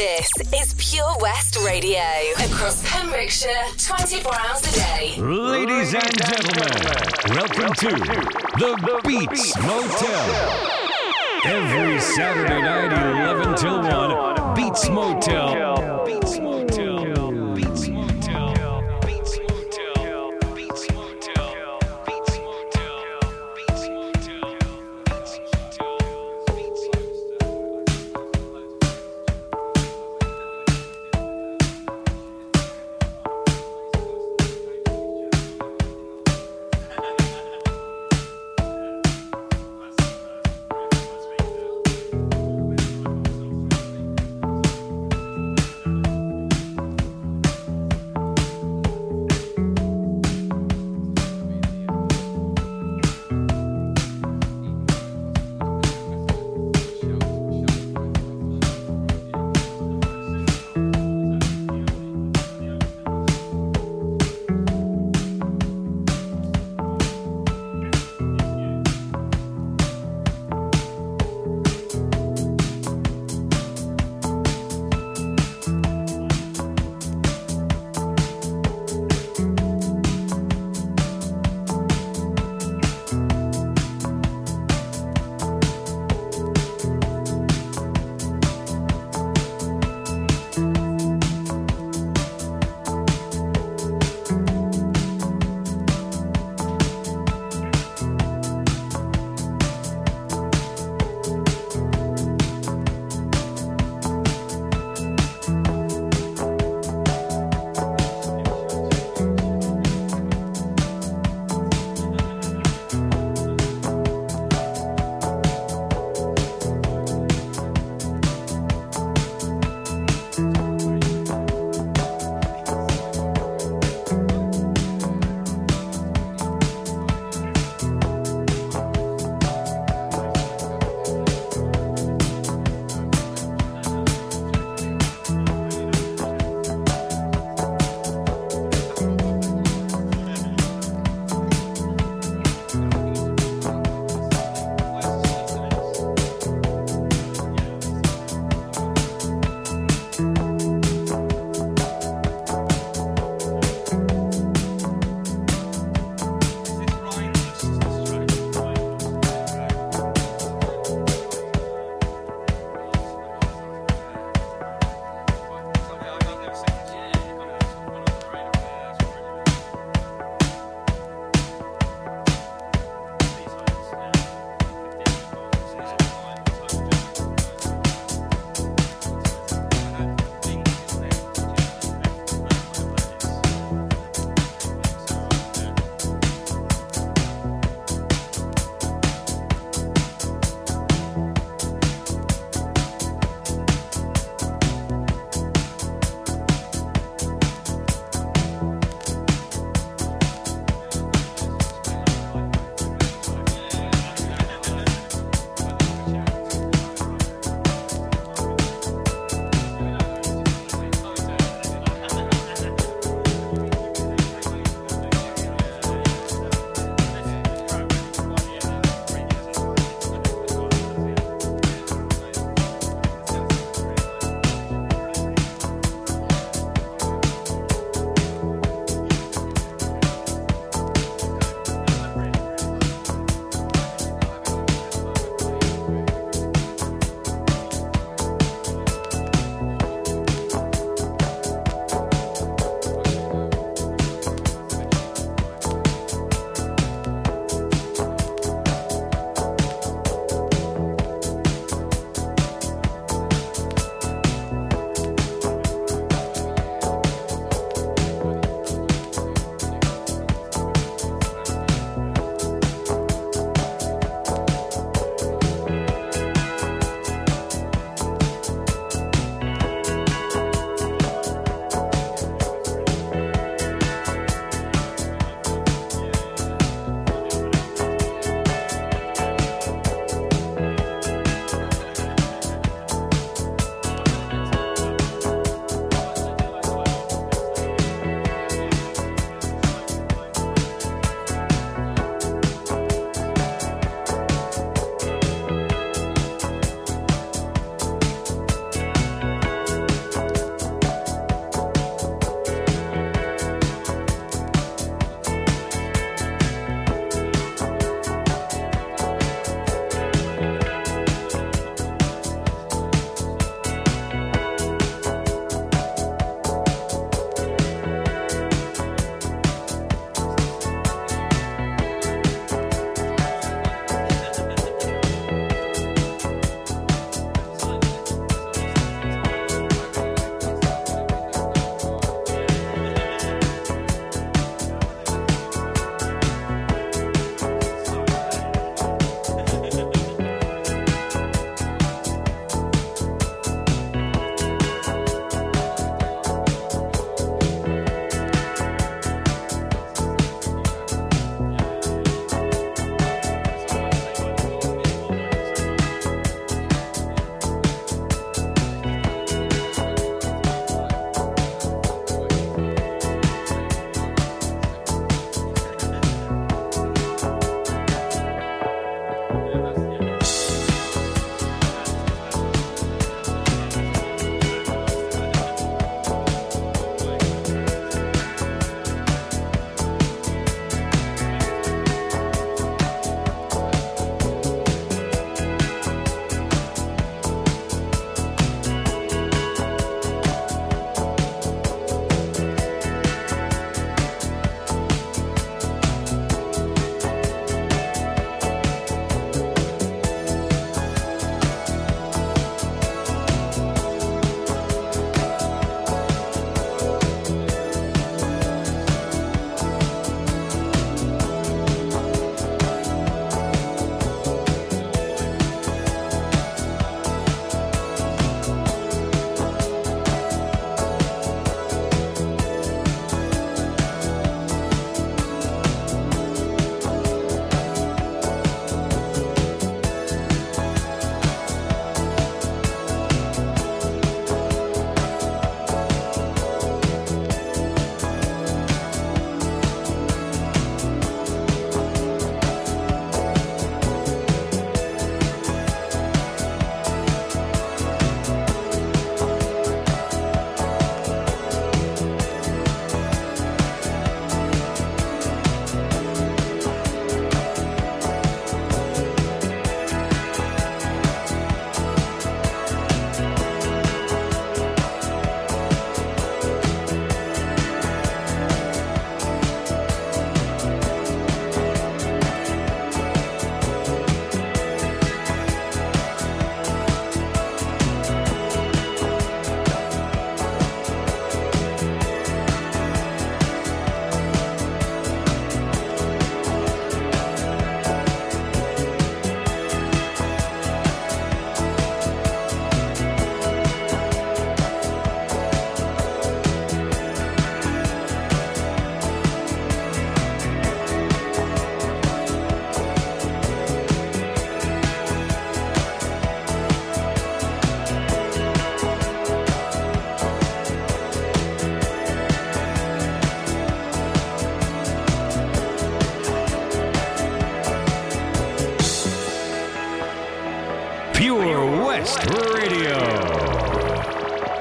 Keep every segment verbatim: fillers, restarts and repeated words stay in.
This is Pure West Radio. Across Pembrokeshire, twenty-four hours a day. Ladies and gentlemen, welcome to the Beats Motel. Every Saturday night, eleven till one, Beats Motel. Beats Motel. Beats Motel. Beats Motel. Beats Motel. Beats Motel. Beats Motel. Beats Motel.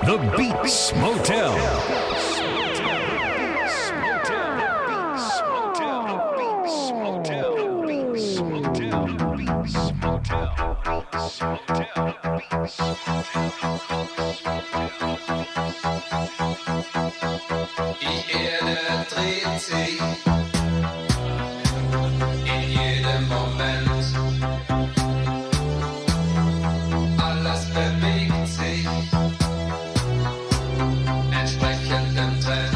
The Beats Motel. Die Erde dreht sich in jedem Moment. Alles bewegt sich entsprechend dem Trend.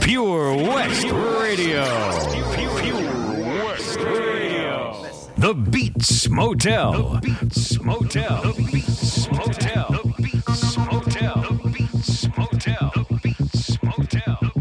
Pure West Radio. Pure West Radio. The Beats Motel. The Beats Motel. The Beats Motel. The Beats Motel. The Beats Motel. The Beats Motel. The Beats Motel.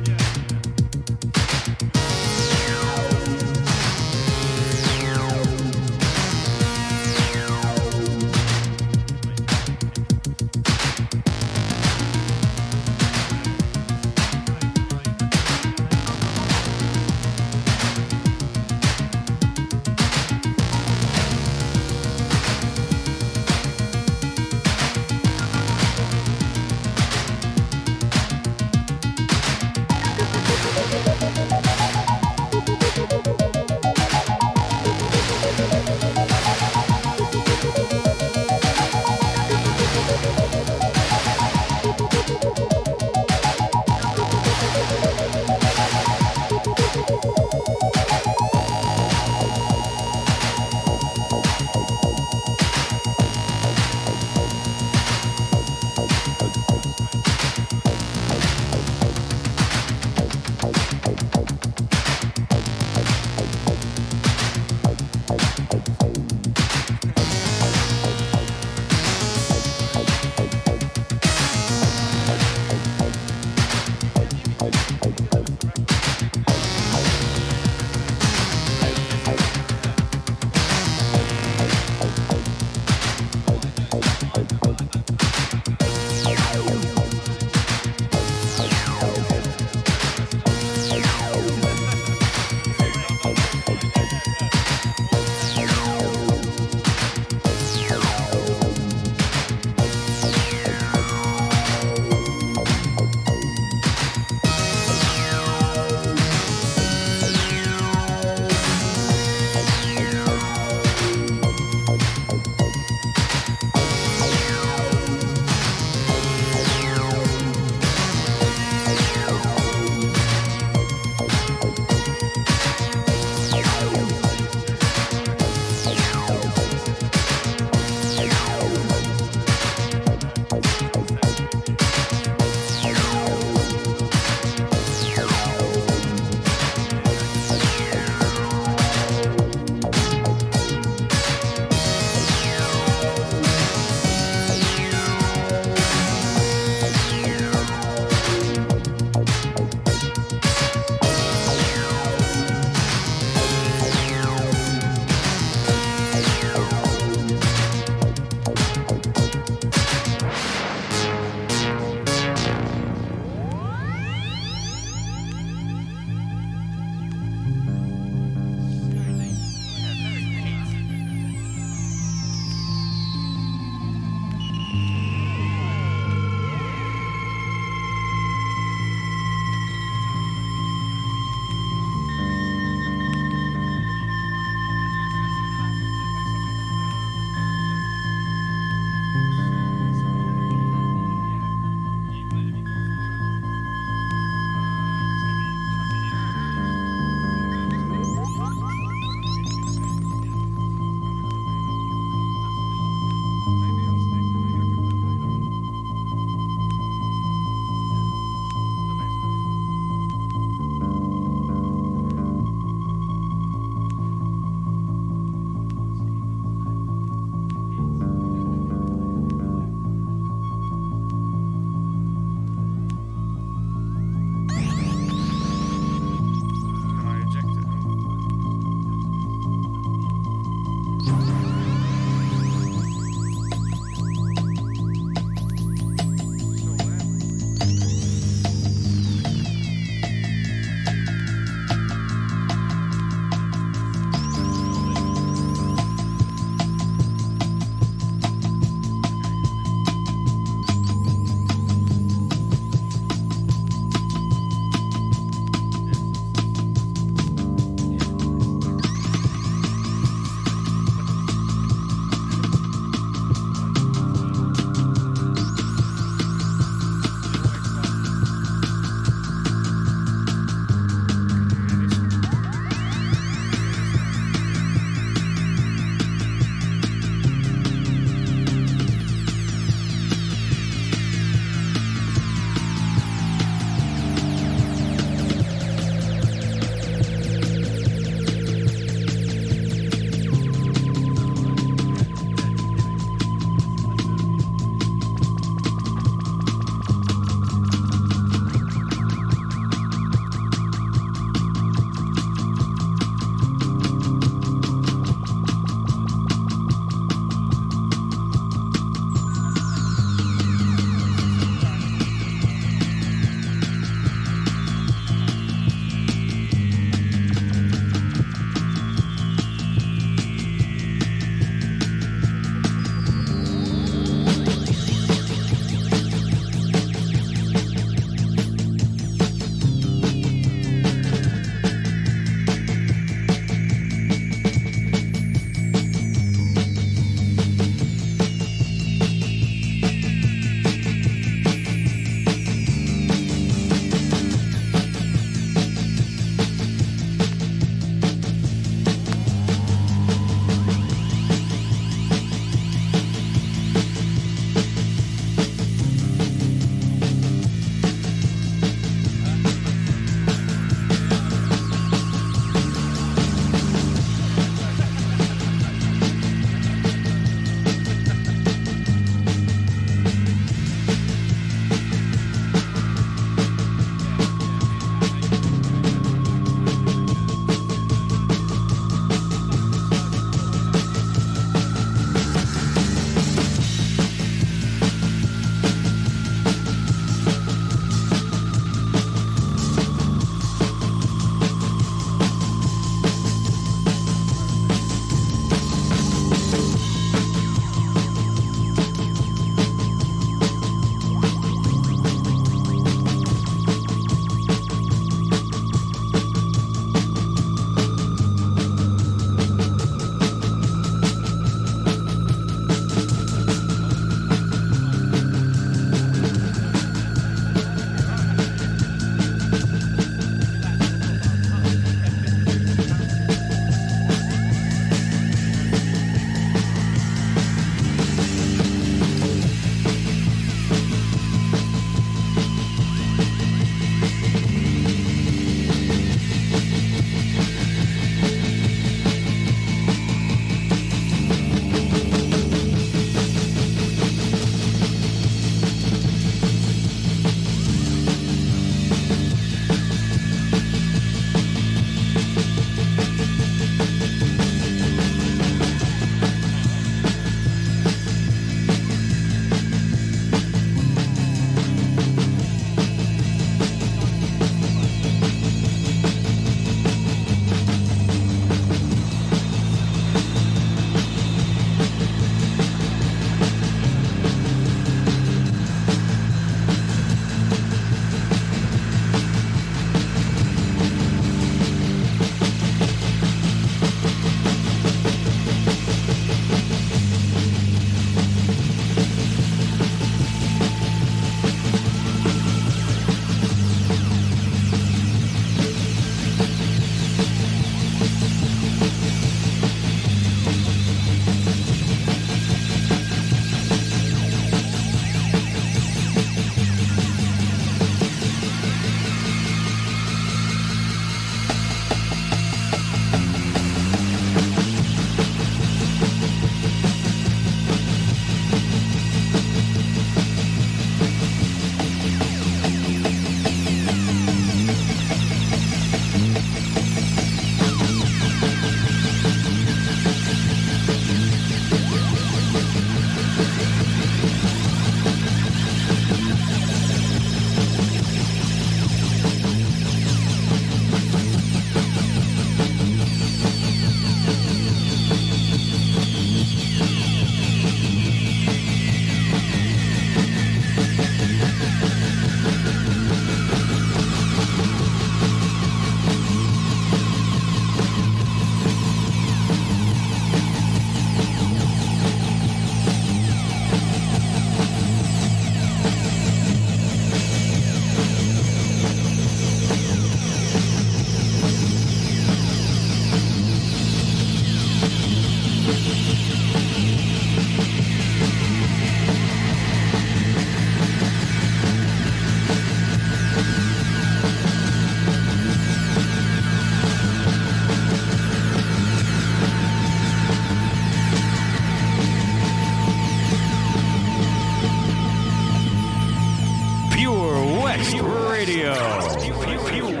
Radio. Pure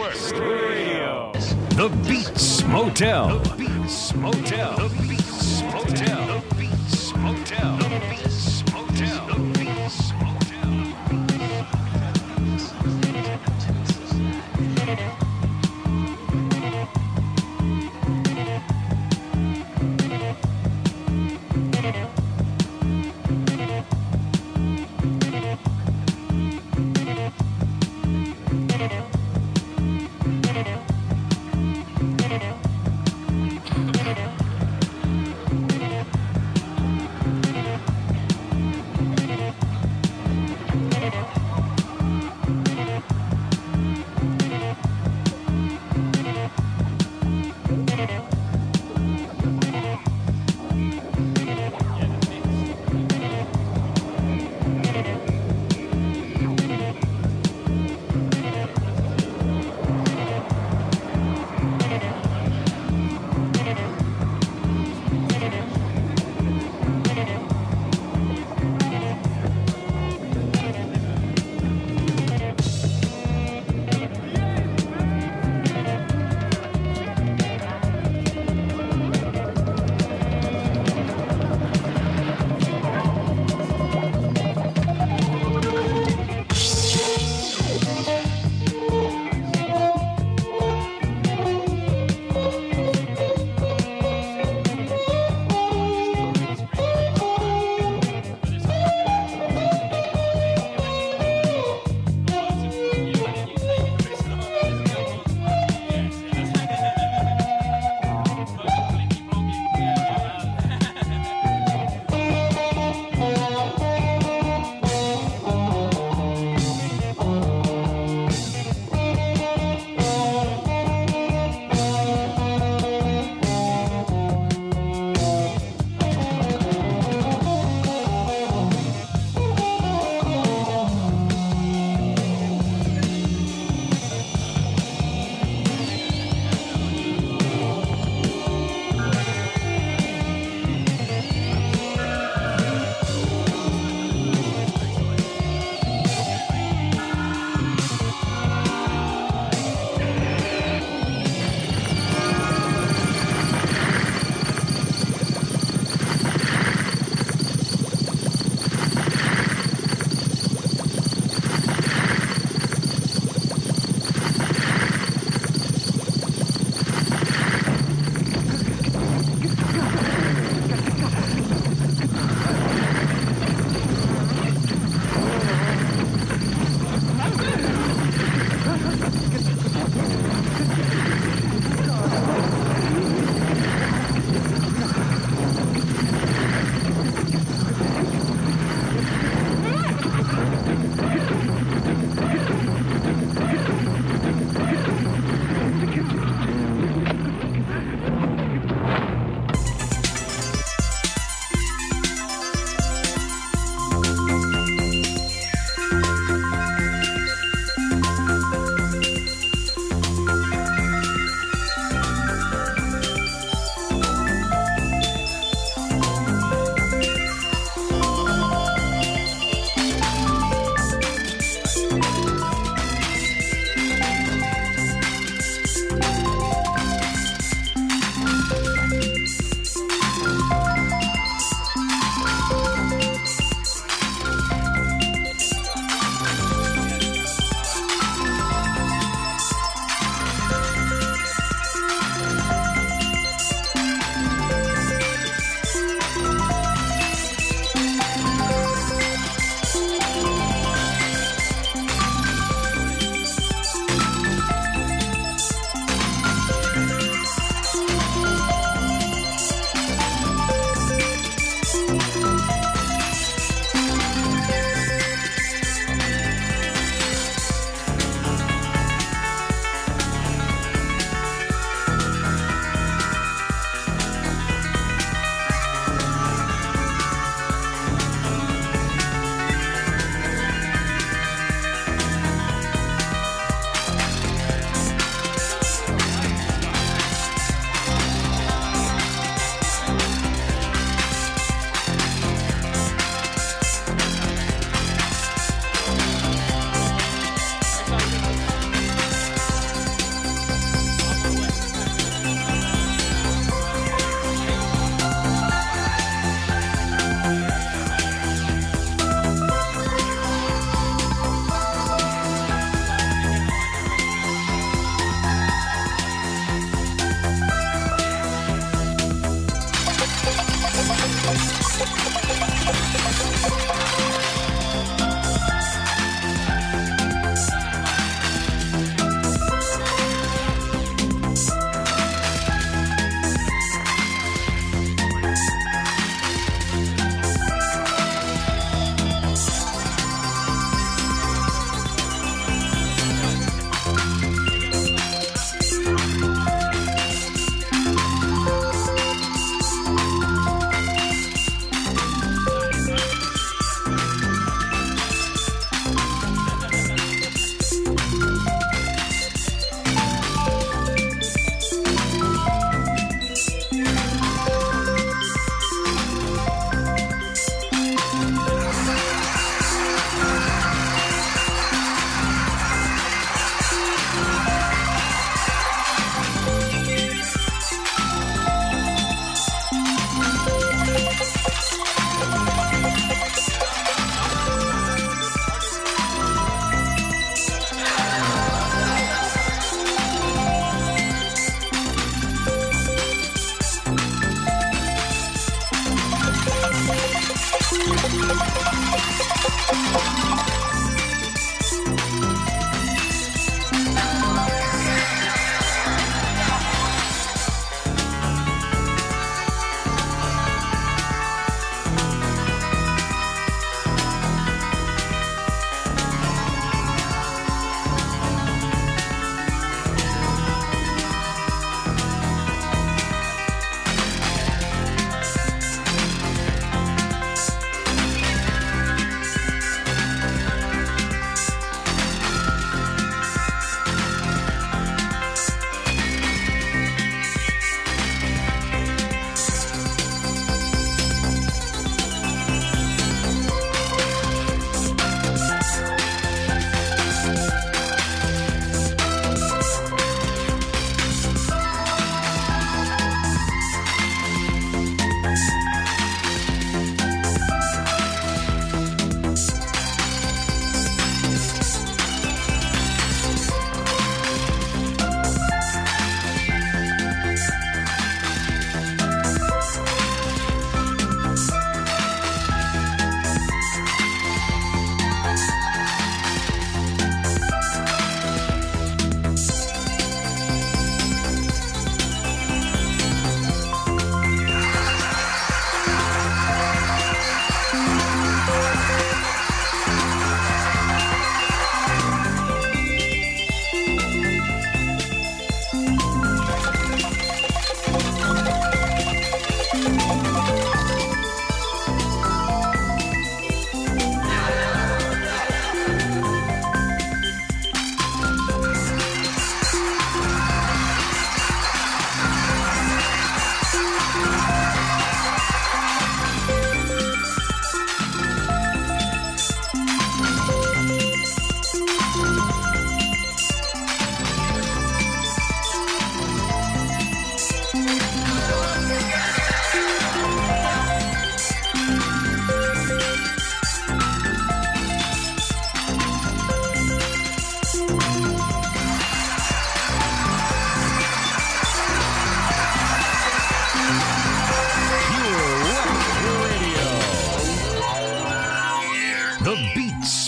West Radio. The Beats Motel. The Beats Motel. The Beats Motel. The Beats Motel. The Beats Motel. The Beats Motel.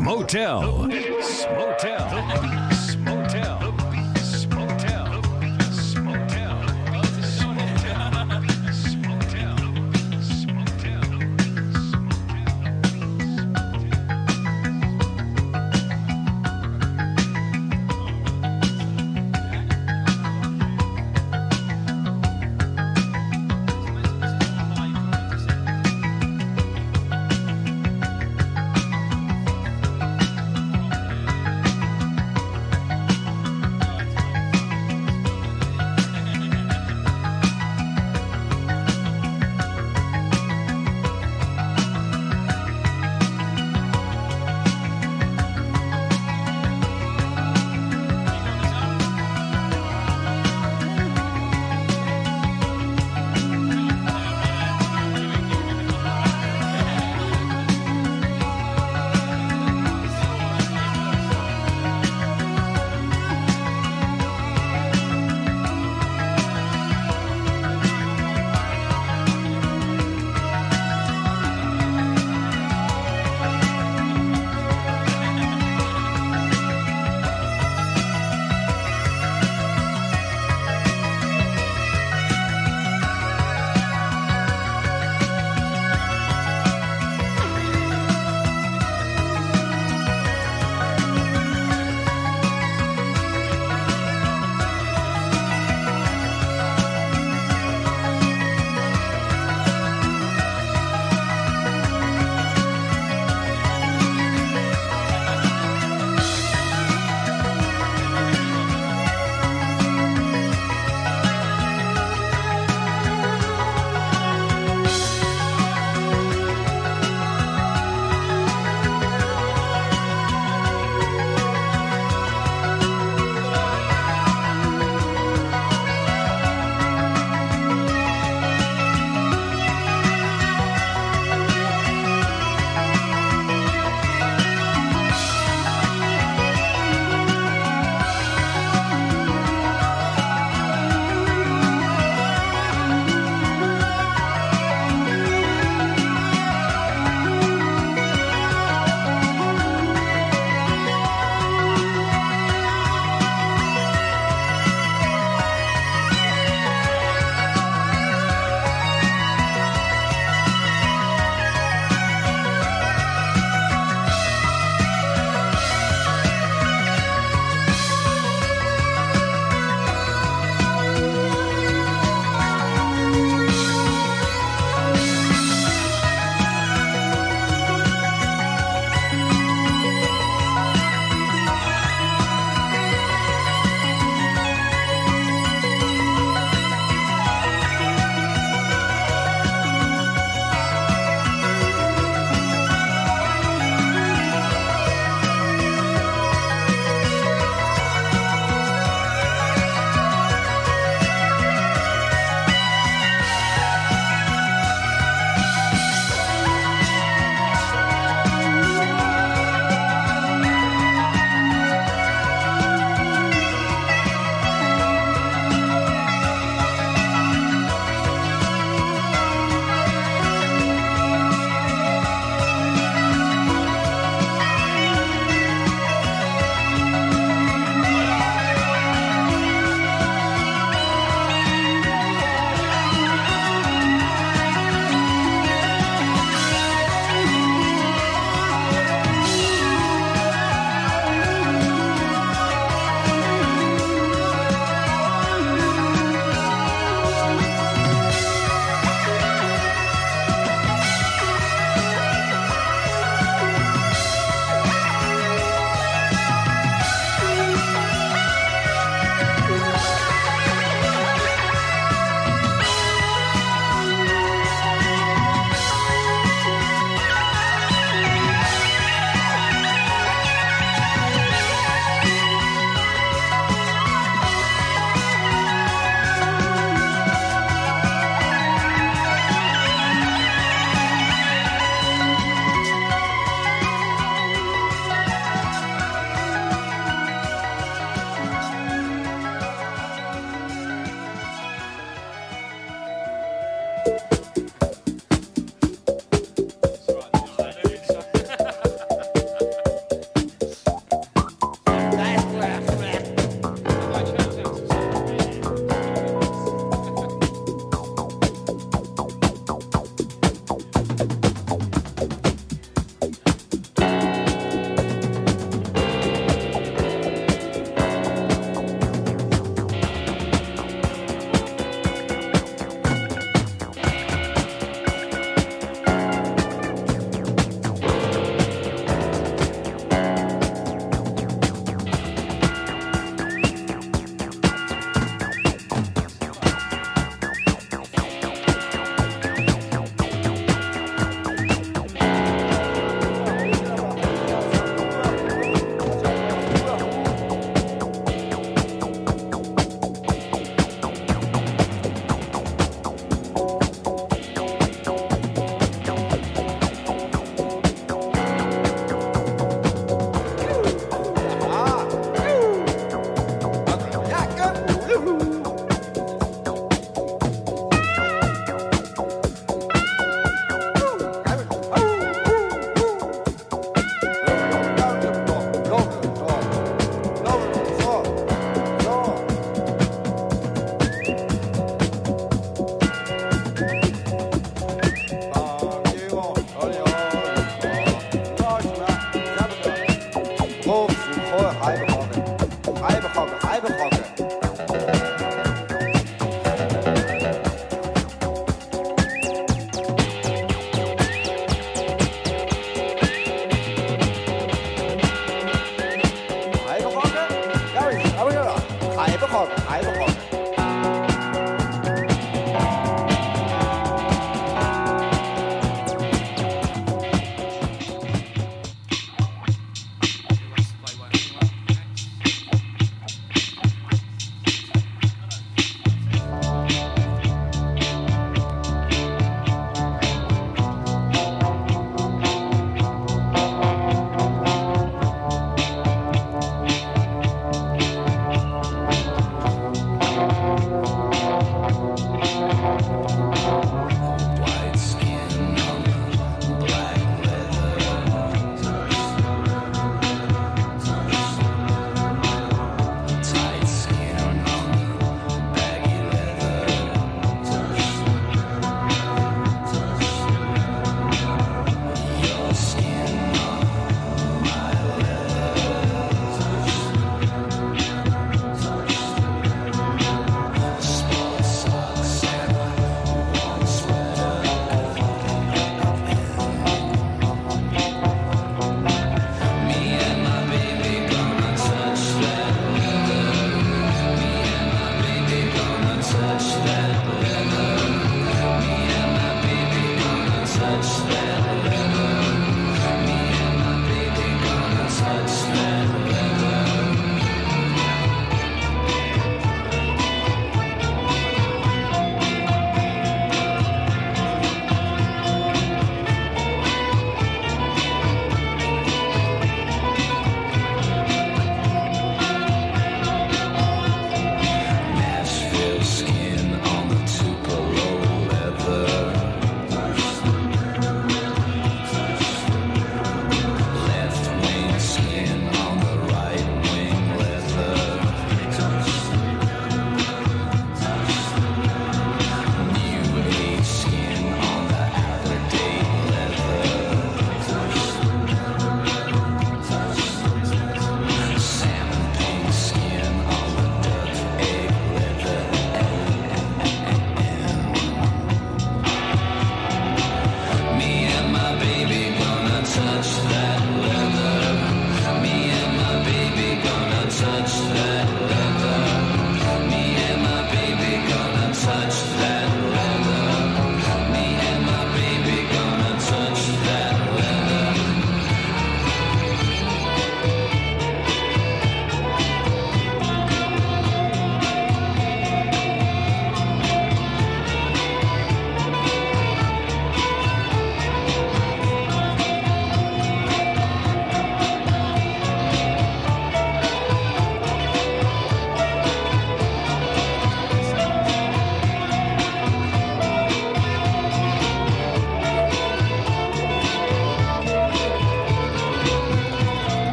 Motel. The Beats Motel. The Beats Motel. The Beats Motel. The Beats Motel. The Beats Motel. The Beats Motel. The Beats Motel.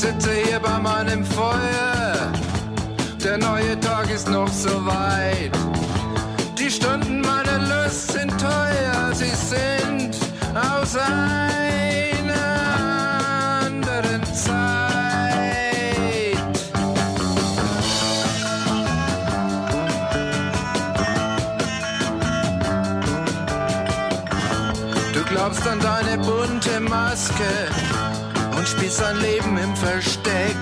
sitze hier bei meinem Feuer. Der neue Tag ist noch so weit. Die Stunden meiner Lust sind teuer, sie sind aus einer anderen Zeit. Glaubst an deine bunte Maske und spielst dein Leben im Versteck.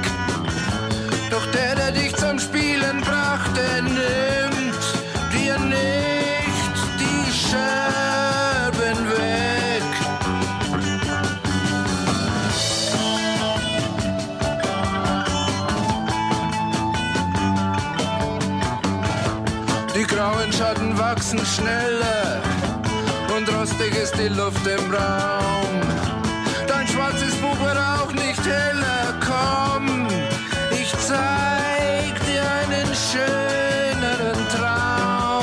Doch der, der dich zum Spielen brachte, nimmt dir nicht die Scherben weg. Die grauen Schatten wachsen schneller. Und rostig ist die Luft im Raum. Dein schwarzes Buch wird auch nicht heller. Komm, ich zeig dir einen schöneren Traum.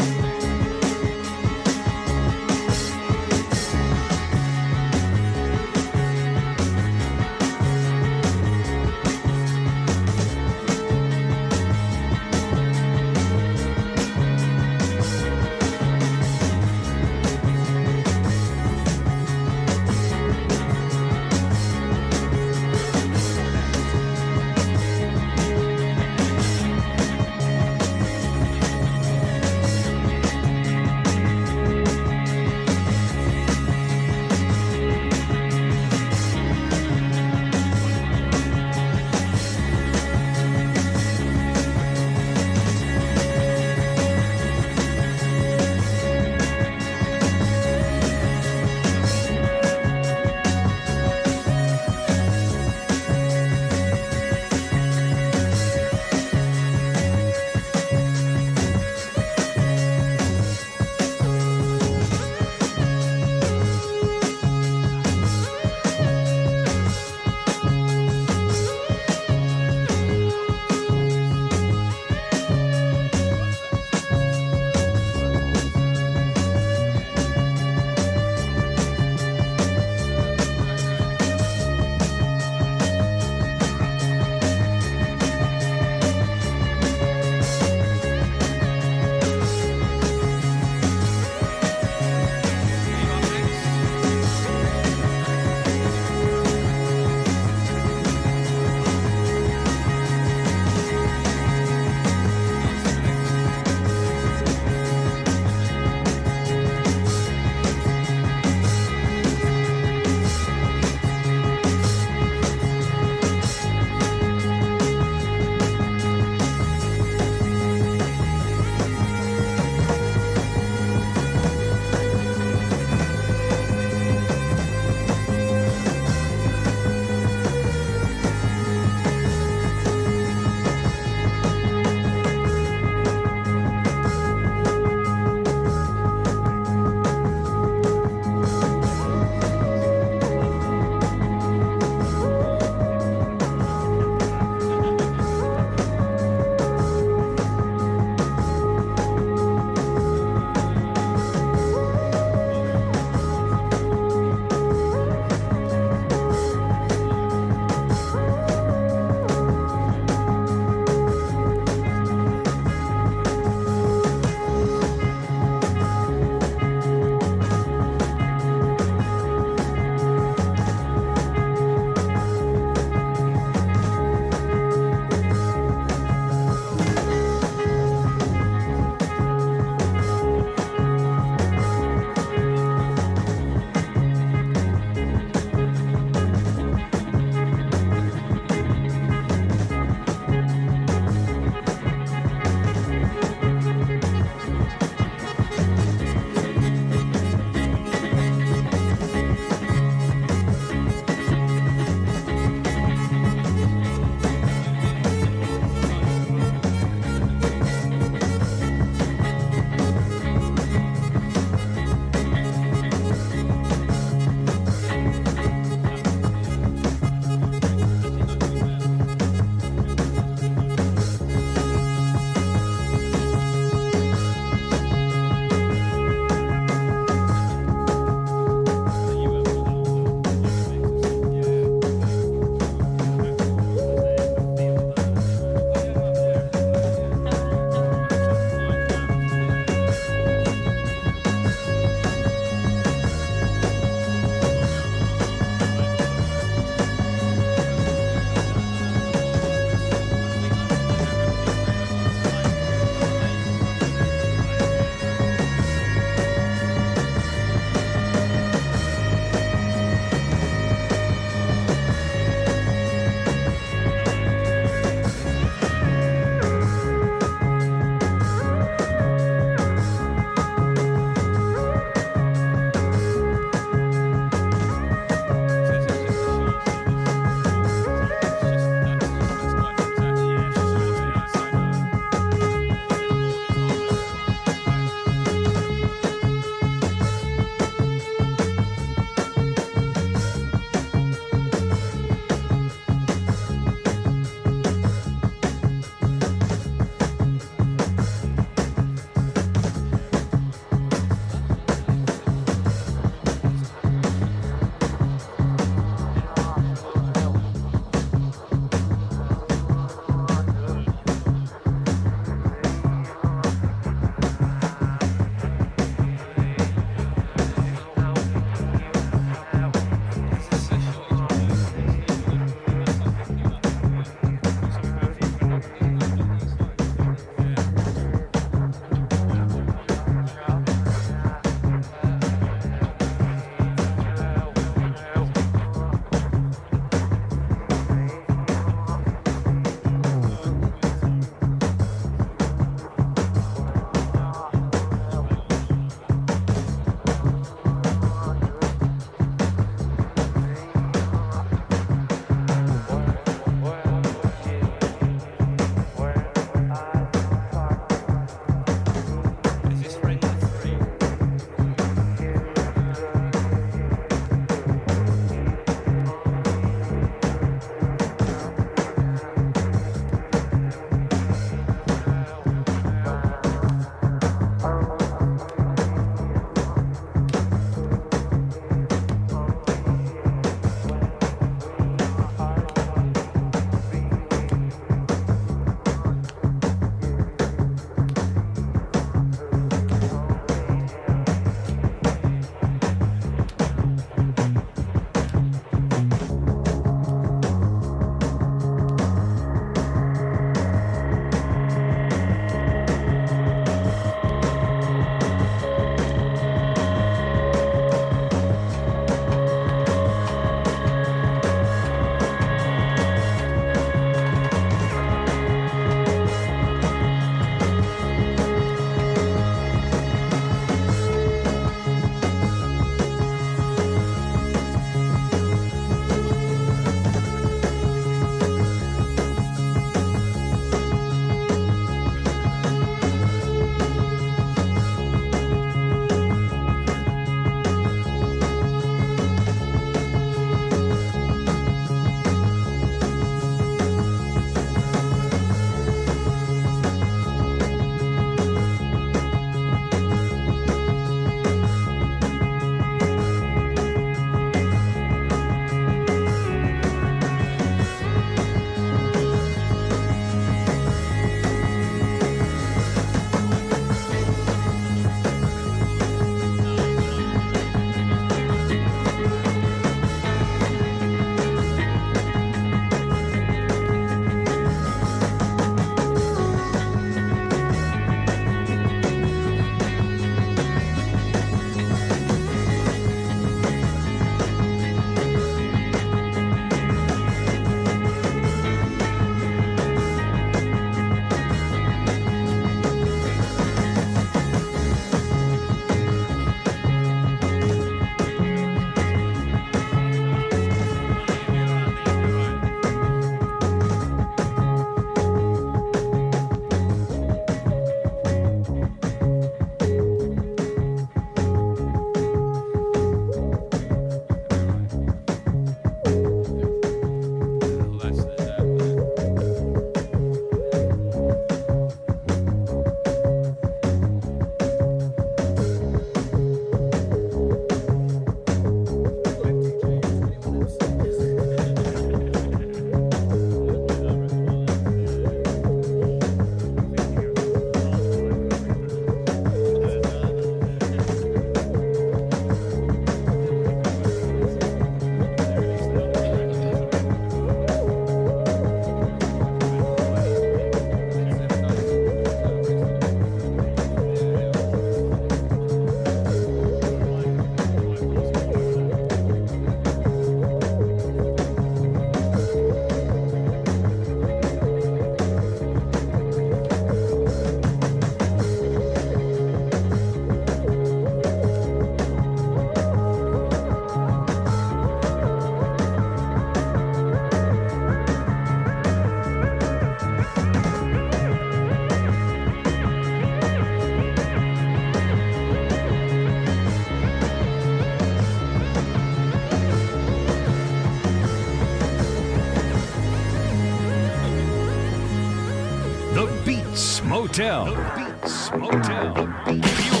Motel. The Beats Motel. The Beats.